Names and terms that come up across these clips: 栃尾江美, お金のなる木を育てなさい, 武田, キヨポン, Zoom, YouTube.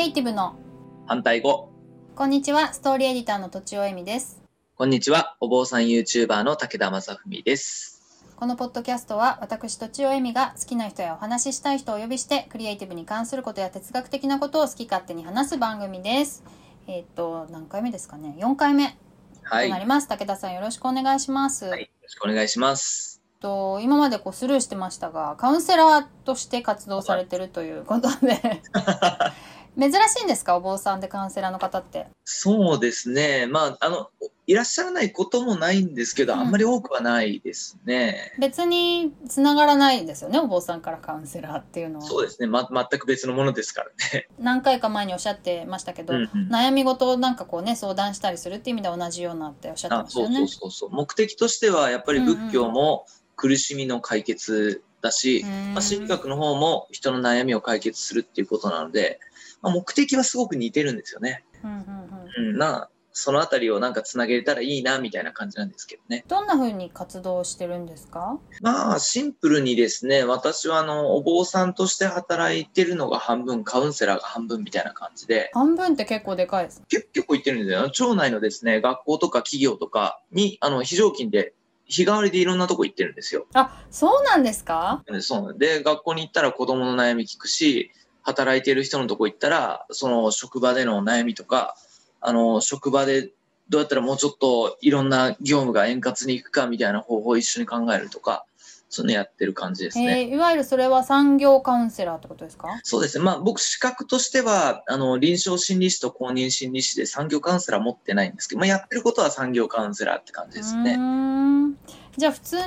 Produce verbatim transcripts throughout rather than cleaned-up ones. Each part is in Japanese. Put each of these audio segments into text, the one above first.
エイティブの反対語。こんにちは、ストーリーエディターのとちおえみです。こんにちは、お坊さん YouTuber の武田正文です。このポッドキャストは私とちおえみが好きな人やお話ししたい人をお呼びしてクリエイティブに関することや哲学的なことを好き勝手に話す番組です。えっと、何回目ですかね、よんかいめとなります、はい、武田さんよろしくお願いします、はい、よろしくお願いします。と今までこうスルーしてましたが、カウンセラーとして活動されてるということで珍しいんですか、お坊さんでカウンセラーの方って。そうですね、まあ、あのいらっしゃらないこともないんですけど、うん、あんまり多くはないですね。別に繋がらないですよね、お坊さんからカウンセラーっていうのは。そうですね、ま、全く別のものですからね。何回か前におっしゃってましたけど、うんうん、悩み事をなんかこうね相談したりするっていう意味では同じようなっておっしゃってましたよね。そうそうそうそう、目的としてはやっぱり仏教も、うんうん、苦しみの解決だし、まあ、心理学の方も人の悩みを解決するっていうことなので、まあ、目的はすごく似てるんですよね、うんうんうん、なそのあたりをなんかつなげれたらいいなみたいな感じなんですけどね。どんな風に活動してるんですか？まあシンプルにですね、私はあのお坊さんとして働いてるのが半分、カウンセラーが半分みたいな感じで。半分って結構でかいです。結構行ってるんですよ。町内のですね、学校とか企業とかにあの非常勤で日替わりでいろんなとこ行ってるんですよ。あ、そうなんですか？そうなんで、学校に行ったら子供の悩み聞くし、働いてる人のとこ行ったらその職場での悩みとか、あの職場でどうやったらもうちょっといろんな業務が円滑にいくかみたいな方法を一緒に考えるとか、そういうのやってる感じですね、えー、いわゆるそれは産業カウンセラーってことですか？そうですね、まあ、僕資格としてはあの臨床心理士と公認心理士で産業カウンセラー持ってないんですけど、まあ、やってることは産業カウンセラーって感じですね。うーん、じゃあ普通に、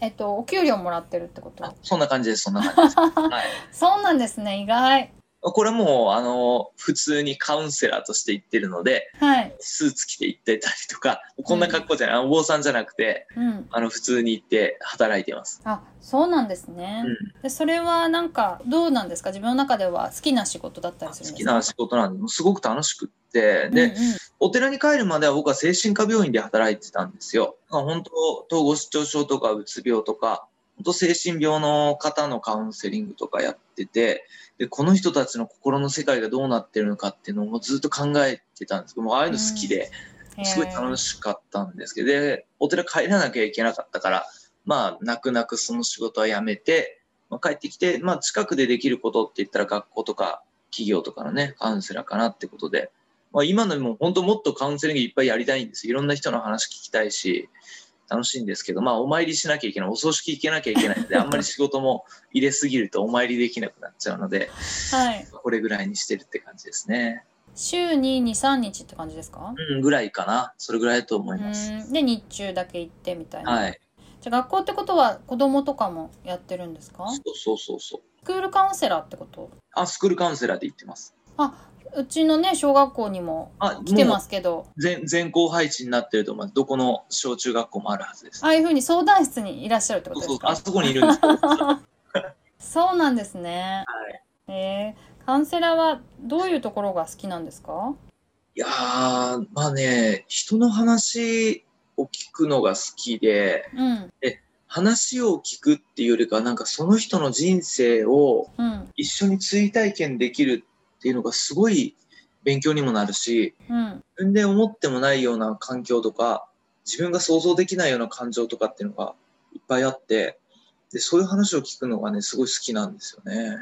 えっと、お給料もらってるってこと？あ、そんな感じです、そんな感じです、はい、そうなんですね、意外。これもうあの普通にカウンセラーとして行ってるので、はい、スーツ着て行ってたりとか、こんな格好じゃない、うん、お坊さんじゃなくて、うん、あの普通に行って働いてます。あ、そうなんですね、うん、でそれはなんかどうなんですか、自分の中では好きな仕事だったりするんですか？好きな仕事なんです。すごく楽しくってで、うんうん、お寺に帰るまでは僕は精神科病院で働いてたんですよ。本当統合失調症とかうつ病とか精神病の方のカウンセリングとかやってて、でこの人たちの心の世界がどうなってるのかっていうのをずっと考えてたんですけど、もうああいうの好きですごい楽しかったんですけど、でお寺帰らなきゃいけなかったから、まあ、泣く泣くその仕事はやめて、まあ、帰ってきて、まあ、近くでできることって言ったら学校とか企業とかのねカウンセラーかなってことで、まあ、今のも本当もっとカウンセリングいっぱいやりたいんです。いろんな人の話聞きたいし楽しいんですけど、まあお参りしなきゃいけない、お葬式行けなきゃいけないので、あんまり仕事も入れすぎるとお参りできなくなっちゃうので、はい、これぐらいにしてるって感じですね。週に にさんにちって感じですか？うん、ぐらいかな、それぐらいだと思います。うん、で日中だけ行ってみたいな、はい、じゃあ学校ってことは子供とかもやってるんですか？そうそうそうそう、スクールカウンセラーってこと？あ、スクールカウンセラーで行ってます。あ、うちのね小学校にも来てますけど、全校配置になってると思います。どこの小中学校もあるはずです。ああいう風に相談室にいらっしゃるってことですか？そうそう、あそこにいるんですそうなんですね、はい。えー、カウンセラーはどういうところが好きなんですか？いやー、まあね、人の話を聞くのが好きで、うん、で話を聞くっていうよりかなんかその人の人生を一緒に追体験できるっていうのがすごい勉強にもなるし、うん、自分で思ってもないような環境とか自分が想像できないような感情とかっていうのがいっぱいあって、でそういう話を聞くのがねすごい好きなんですよね。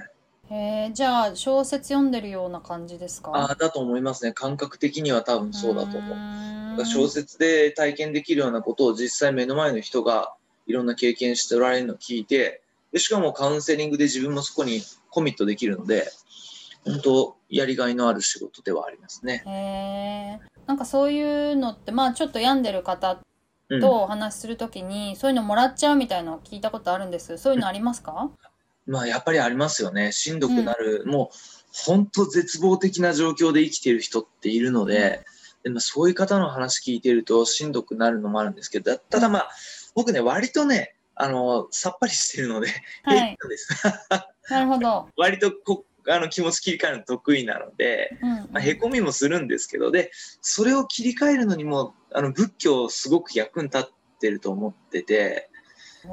へー、じゃあ小説読んでるような感じですか？あ、だと思いますね、感覚的には多分そうだと思う。う小説で体験できるようなことを実際目の前の人がいろんな経験しておられるのを聞いて、でしかもカウンセリングで自分もそこにコミットできるので、本当やりがいのある仕事ではありますね。へー、なんかそういうのって、まあ、ちょっと病んでる方とお話しするときに、うん、そういうのもらっちゃうみたいなのを聞いたことあるんです。そういうのありますか？うん、まあ、やっぱりありますよね。しんどくなる、うん、もう本当絶望的な状況で生きている人っているので、うん、でもそういう方の話聞いてるとしんどくなるのもあるんですけど、ただまあ、うん、僕ね割とねあのさっぱりしてるので、はい、平気ですなるほど割とこあの気持ち切り替えるの得意なので、うんうん、まあ、へこみもするんですけど、でそれを切り替えるのにもあの仏教すごく役に立ってると思ってて、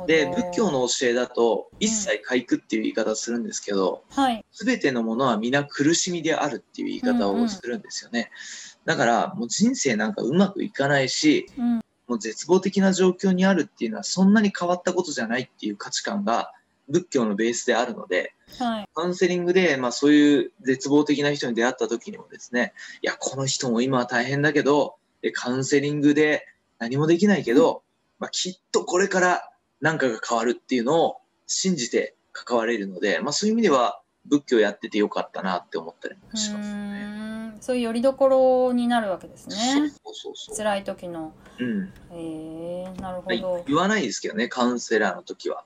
で仏教の教えだと一切皆苦っていう言い方をするんですけど、うんはい、全てのものは皆苦しみであるっていう言い方をするんですよね、うんうん、だからもう人生なんかうまくいかないし、うん、もう絶望的な状況にあるっていうのはそんなに変わったことじゃないっていう価値観が仏教のベースであるので、はい、カウンセリングで、まあ、そういう絶望的な人に出会った時にもですね、いやこの人も今は大変だけどでカウンセリングで何もできないけど、まあ、きっとこれから何かが変わるっていうのを信じて関われるので、まあ、そういう意味では仏教やっててよかったなって思ったりもしますね。うんそういうよりどころになるわけですね。そうそうそう辛い時の、うんえー、なるほど。言わないですけどねカウンセラーの時は。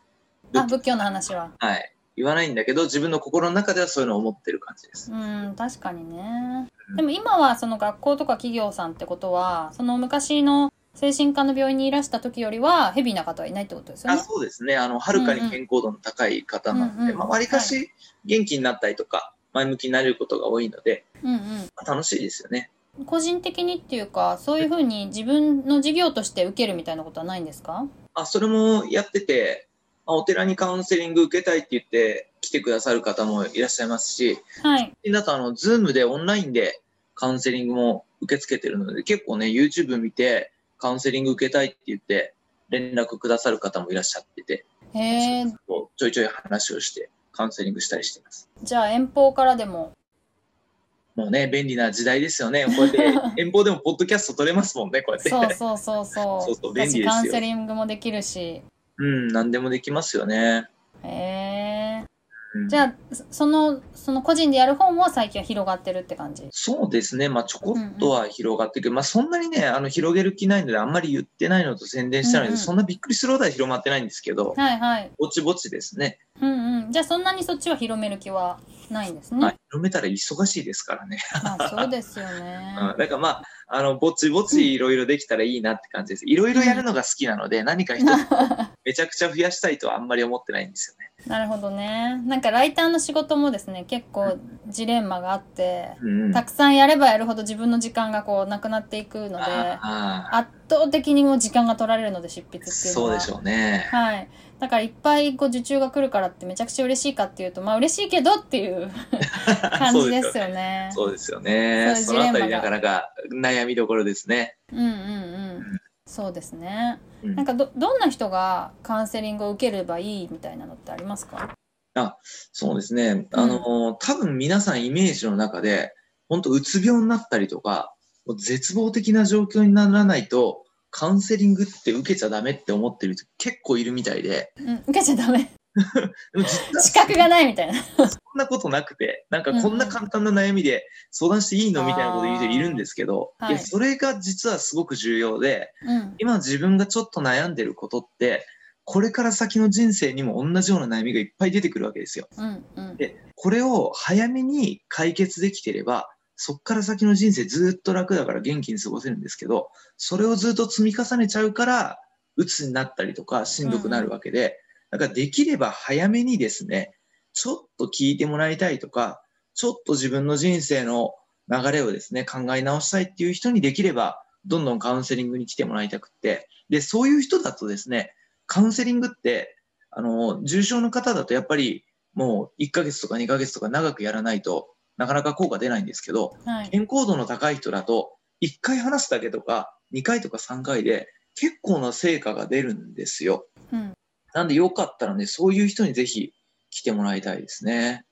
あ仏教の話は、はい、言わないんだけど自分の心の中ではそういうのを思ってる感じです。うん確かにね。でも今はその学校とか企業さんってことはその昔の精神科の病院にいらした時よりはヘビーな方はいないってことですよね。あそうですね、あのはるかに健康度の高い方なので、まあ、わりかし元気になったりとか前向きになれることが多いので、うんうんまあ、楽しいですよね。個人的にっていうかそういうふうに自分の事業として受けるみたいなことはないんですか？あそれもやっててお寺にカウンセリング受けたいって言って来てくださる方もいらっしゃいますし、はい、だとあの Zoom でオンラインでカウンセリングも受け付けてるので結構ね YouTube 見てカウンセリング受けたいって言って連絡くださる方もいらっしゃっててへーちょいちょい話をしてカウンセリングしたりしてます。じゃあ遠方からでももうね便利な時代ですよね。こうやって遠方でもポッドキャスト撮れますもんねこうやってそうそうそうそうそうそう便利ですよ。カウンセリングもできるしうん、何でもできますよね。へえ、うん。じゃあそのその個人でやる方も最近は広がってるって感じ。そうですね。まあちょこっとは広がってるけど、うんうん、まあそんなにねあの広げる気ないのであんまり言ってないのと宣伝したので、うんうん、そんなびっくりするほどは広まってないんですけど、はいはい。ぼちぼちですね。うんうん。じゃあそんなにそっちは広める気はないんですね。まあ、広めたら忙しいですからね。まあそうですよね。うん。だからまああのぼちぼちいろいろできたらいいなって感じです。いろいろやるのが好きなので、うん、何か一つめちゃくちゃ増やしたいとはあんまり思ってないんですよね。なるほどね。なんかライターの仕事もですね結構ジレンマがあって、うん、たくさんやればやるほど自分の時間がこうなくなっていくので圧倒的にもう時間が取られるので執筆っていうのはそうでしょうね。はい。だからいっぱいこう受注が来るからってめちゃくちゃ嬉しいかっていうとまあ嬉しいけどっていう感じですよね。そうですよね。そうですよね。そのあたりなかなか悩みどころですね。うんうんうん。そうですね。うん、なんか ど, どんな人がカウンセリングを受ければいいみたいなのってありますか？あ、そうですね。あの、うん、多分皆さんイメージの中で本当うつ病になったりとか絶望的な状況にならないとカウンセリングって受けちゃダメって思ってる人結構いるみたいで、うん、受けちゃダメでも資格がないみたいなそんなことなくてなんかこんな簡単な悩みで相談していいのみたいなこと言う人いるんですけど、はい、いやそれが実はすごく重要で、うん、今自分がちょっと悩んでることってこれから先の人生にも同じような悩みがいっぱい出てくるわけですよ、うんうん、でこれを早めに解決できてればそっから先の人生ずっと楽だから元気に過ごせるんですけどそれをずっと積み重ねちゃうから鬱になったりとかしんどくなるわけで、うん、だからできれば早めにですねちょっと聞いてもらいたいとかちょっと自分の人生の流れをですね考え直したいっていう人にできればどんどんカウンセリングに来てもらいたくってでそういう人だとですねカウンセリングってあの重症の方だとやっぱりもういっかげつとかにかげつとか長くやらないとなかなか効果出ないんですけど、はい、健康度の高い人だといっかい話すだけとかにかいとかさんかいで結構な成果が出るんですよ、うん、なんでよかったらねそういう人にぜひ来てもらいたいですね。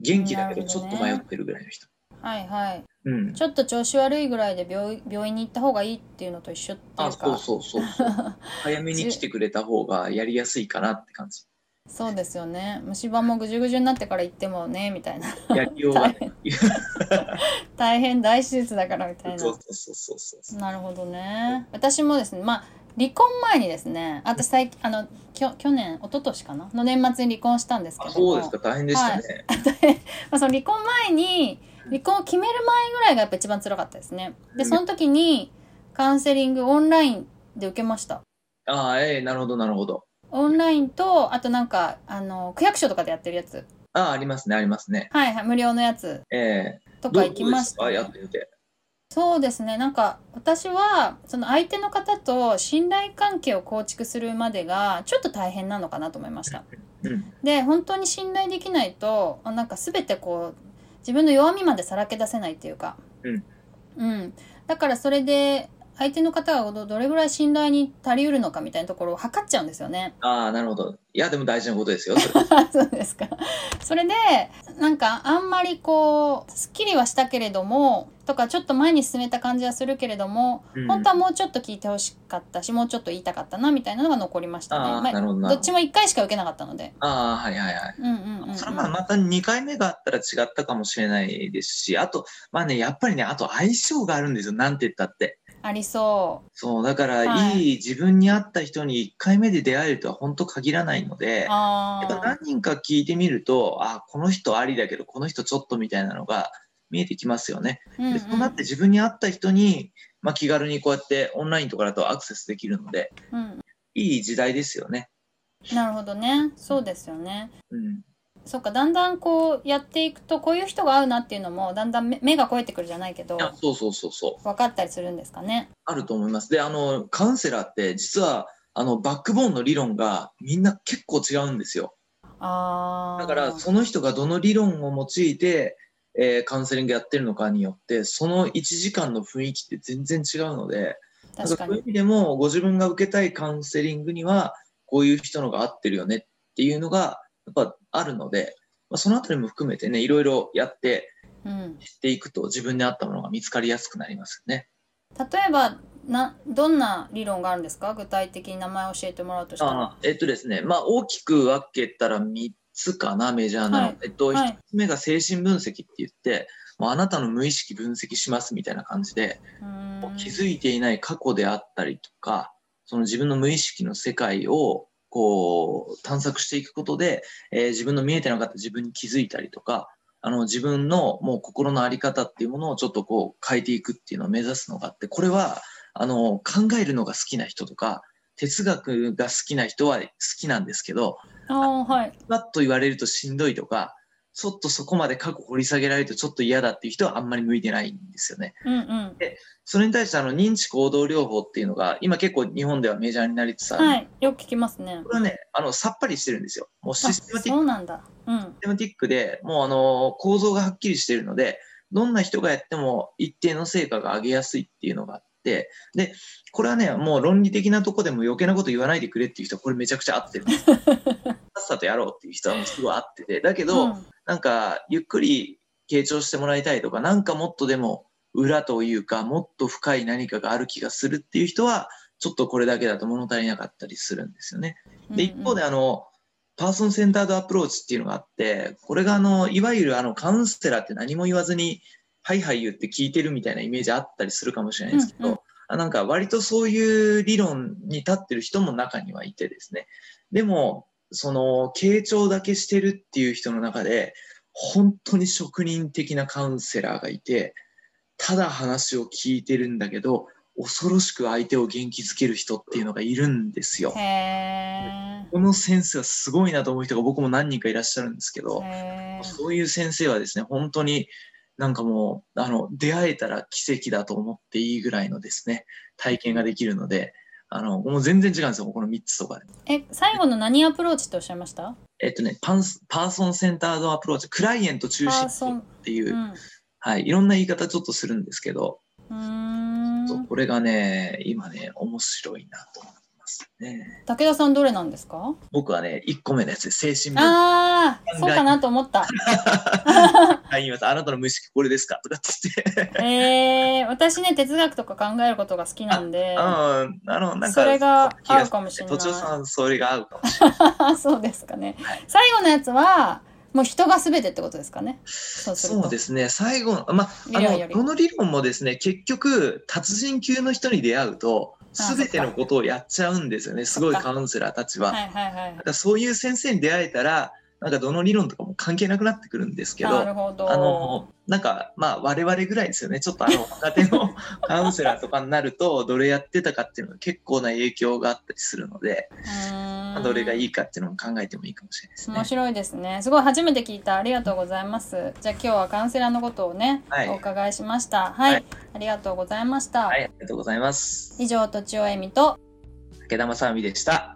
元気だけどちょっと迷ってるぐらいの人、ね、はいはい、うん、ちょっと調子悪いぐらいで 病, 病院に行った方がいいっていうのと一緒っていうかあそうそうそうそう早めに来てくれた方がやりやすいかなって感じ。そうですよね。虫歯もぐじゅぐじゅになってから行ってもねみたいな薬用は大変大手術だからみたいな。そうそうそうそう。なるほどね。私もですね、まあ離婚前にですね、私最近あのきょ去年一昨年かなの年末に離婚したんですけども。そうですか、大変でしたね。はい、まあその離婚前に離婚を決める前ぐらいがやっぱ一番辛かったですね。でその時にカウンセリングオンラインで受けました。ああ、ええー、なるほどなるほど。オンラインとあとなんかあの区役所とかでやってるやつ あ, ありますねありますねはいはい無料のやつとか行きました、ねえー、どうですかやってみてそうですね。なんか私はその相手の方と信頼関係を構築するまでがちょっと大変なのかなと思いました。で、本当に信頼できないと、なんか全てこう自分の弱みまでさらけ出せないっていうか、うん、うん、だからそれで相手の方がどれぐらい信頼に足りうるのかみたいなところを測っちゃうんですよね。ああ、なるほど。いや、でも大事なことですよ。それそうですか。それでなんかあんまりこうすっきりはしたけれどもとかちょっと前に進めた感じはするけれども、うん、本当はもうちょっと聞いてほしかったしもうちょっと言いたかったなみたいなのが残りましたね。あ、まあ、どっちもいっかいしか受けなかったので。ああ、はいはいはい。うんうんうんうん、それはまたにかいめがあったら違ったかもしれないですし、あとまあね、やっぱりね、あと相性があるんですよ。なんて言ったって。ありそう。そうだから、はい、いい自分に合った人にいっかいめで出会えるとは本当限らないので、あ、やっぱ何人か聞いてみると、あ、この人ありだけどこの人ちょっとみたいなのが見えてきますよね。うんうん、でそうなって自分に合った人に、まあ、気軽にこうやってオンラインとかだとアクセスできるので、うん、いい時代ですよね。なるほどね。そうですよね。うん、そうか、だんだんこうやっていくとこういう人が合うなっていうのもだんだん 目, 目が肥えてくるじゃないけど、いや、そうそうそうそう、分かったりするんですかね。あると思います。で、あのカウンセラーって実はあのバックボーンの理論がみんな結構違うんですよ。あ、だからその人がどの理論を用いて、えー、カウンセリングやってるのかによってそのいちじかんの雰囲気って全然違うので、確かにそういう意味でもご自分が受けたいカウンセリングにはこういう人のが合ってるよねっていうのがやっぱあるので、まあ、そのあたりも含めてね、いろいろやって知っていくと自分に合ったものが見つかりやすくなりますよね。うん、例えばな、どんな理論があるんですか？具体的に名前を教えてもらうとしたら。えっとですね、まあ、大きく分けたらみっつかな、メジャーなの。はい、えっと、はい、ひとつめが精神分析って言って、もうあなたの無意識分析しますみたいな感じで、もう気づいていない過去であったりとか、その自分の無意識の世界をこう探索していくことで、えー、自分の見えてなかった自分に気づいたりとか、あの自分のもう心の在り方っていうものをちょっとこう変えていくっていうのを目指すのがあって、これはあの考えるのが好きな人とか哲学が好きな人は好きなんですけど、あ、はい、パッと言われるとしんどいとか、ちょっとそこまで過去掘り下げられるとちょっと嫌だっていう人はあんまり向いてないんですよね。うんうん、でそれに対してあの認知行動療法っていうのが今結構日本ではメジャーになりつつある、はい、よく聞きますね。これはね、あのさっぱりしてるんですよ。もうシステマティック、そうなんだ、うん、システマティックでもうあの構造がはっきりしてるので、どんな人がやっても一定の成果が上げやすいっていうのがあって、でこれはね、もう論理的なとこでも余計なこと言わないでくれっていう人はこれめちゃくちゃ合ってるんですよ。さっさとやろうっていう人はもうすごい合ってて、だけど、うん、なんかゆっくり傾聴してもらいたいとか、なんかもっとでも裏というかもっと深い何かがある気がするっていう人はちょっとこれだけだと物足りなかったりするんですよね。で、一方であのパーソンセンタードアプローチっていうのがあって、これがあのいわゆるあのカウンセラーって何も言わずにはいはい言って聞いてるみたいなイメージあったりするかもしれないんですけど、うんうん、なんか割とそういう理論に立ってる人も中にはいてですね、でもその傾聴だけしてるっていう人の中で本当に職人的なカウンセラーがいて、ただ話を聞いてるんだけど恐ろしく相手を元気づける人っていうのがいるんですよ。へー、この先生はすごいなと思う人が僕も何人かいらっしゃるんですけど、そういう先生はですね、本当になんかもうあの出会えたら奇跡だと思っていいぐらいのですね、体験ができるので、あのもう全然違うんですよ、このみっつとかで。え、最後の何アプローチっておっしゃいました？えっとね、パンスパーソンセンタードアプローチ、クライエント中心っていう、うん、はい、いろんな言い方ちょっとするんですけど、うーん、ちょっとこれがね、今ね、面白いなと思いますね。武田さん、どれなんですか？僕はね、いっこめのやつで、精神分析。ああ、そうかなと思った。はい、言います。あなたの無意識これですかとかって言って。ええー、私ね、哲学とか考えることが好きなんで、あ、うん、あのなんかそれが合うかもしれない。途中さん、それが合うかもしれない。そうですかね。はい、最後のやつはもう人が全てってことですかね。そうすると。そうですね。最後、まああのどの理論もですね、結局達人級の人に出会うと。すべてのことをやっちゃうんですよね。すごいカウンセラーたちは。はいはいはい、だからそういう先生に出会えたら、なんかどの理論とかも関係なくなってくるんですけど、なるほど、あのなんかまあ我々ぐらいですよね。ちょっとあの若手のカウンセラーとかになるとどれやってたかっていうのが結構な影響があったりするので。うーん、まあ、どれがいいかっていうのも考えてもいいかもしれないですね。面白いですね。すごい初めて聞いた。ありがとうございます。じゃあ今日はカウンセラーのことをね、はい、お伺いしました。はい、はい、ありがとうございました。はい、ありがとうございます。以上、とちおえみと武田正臣でした。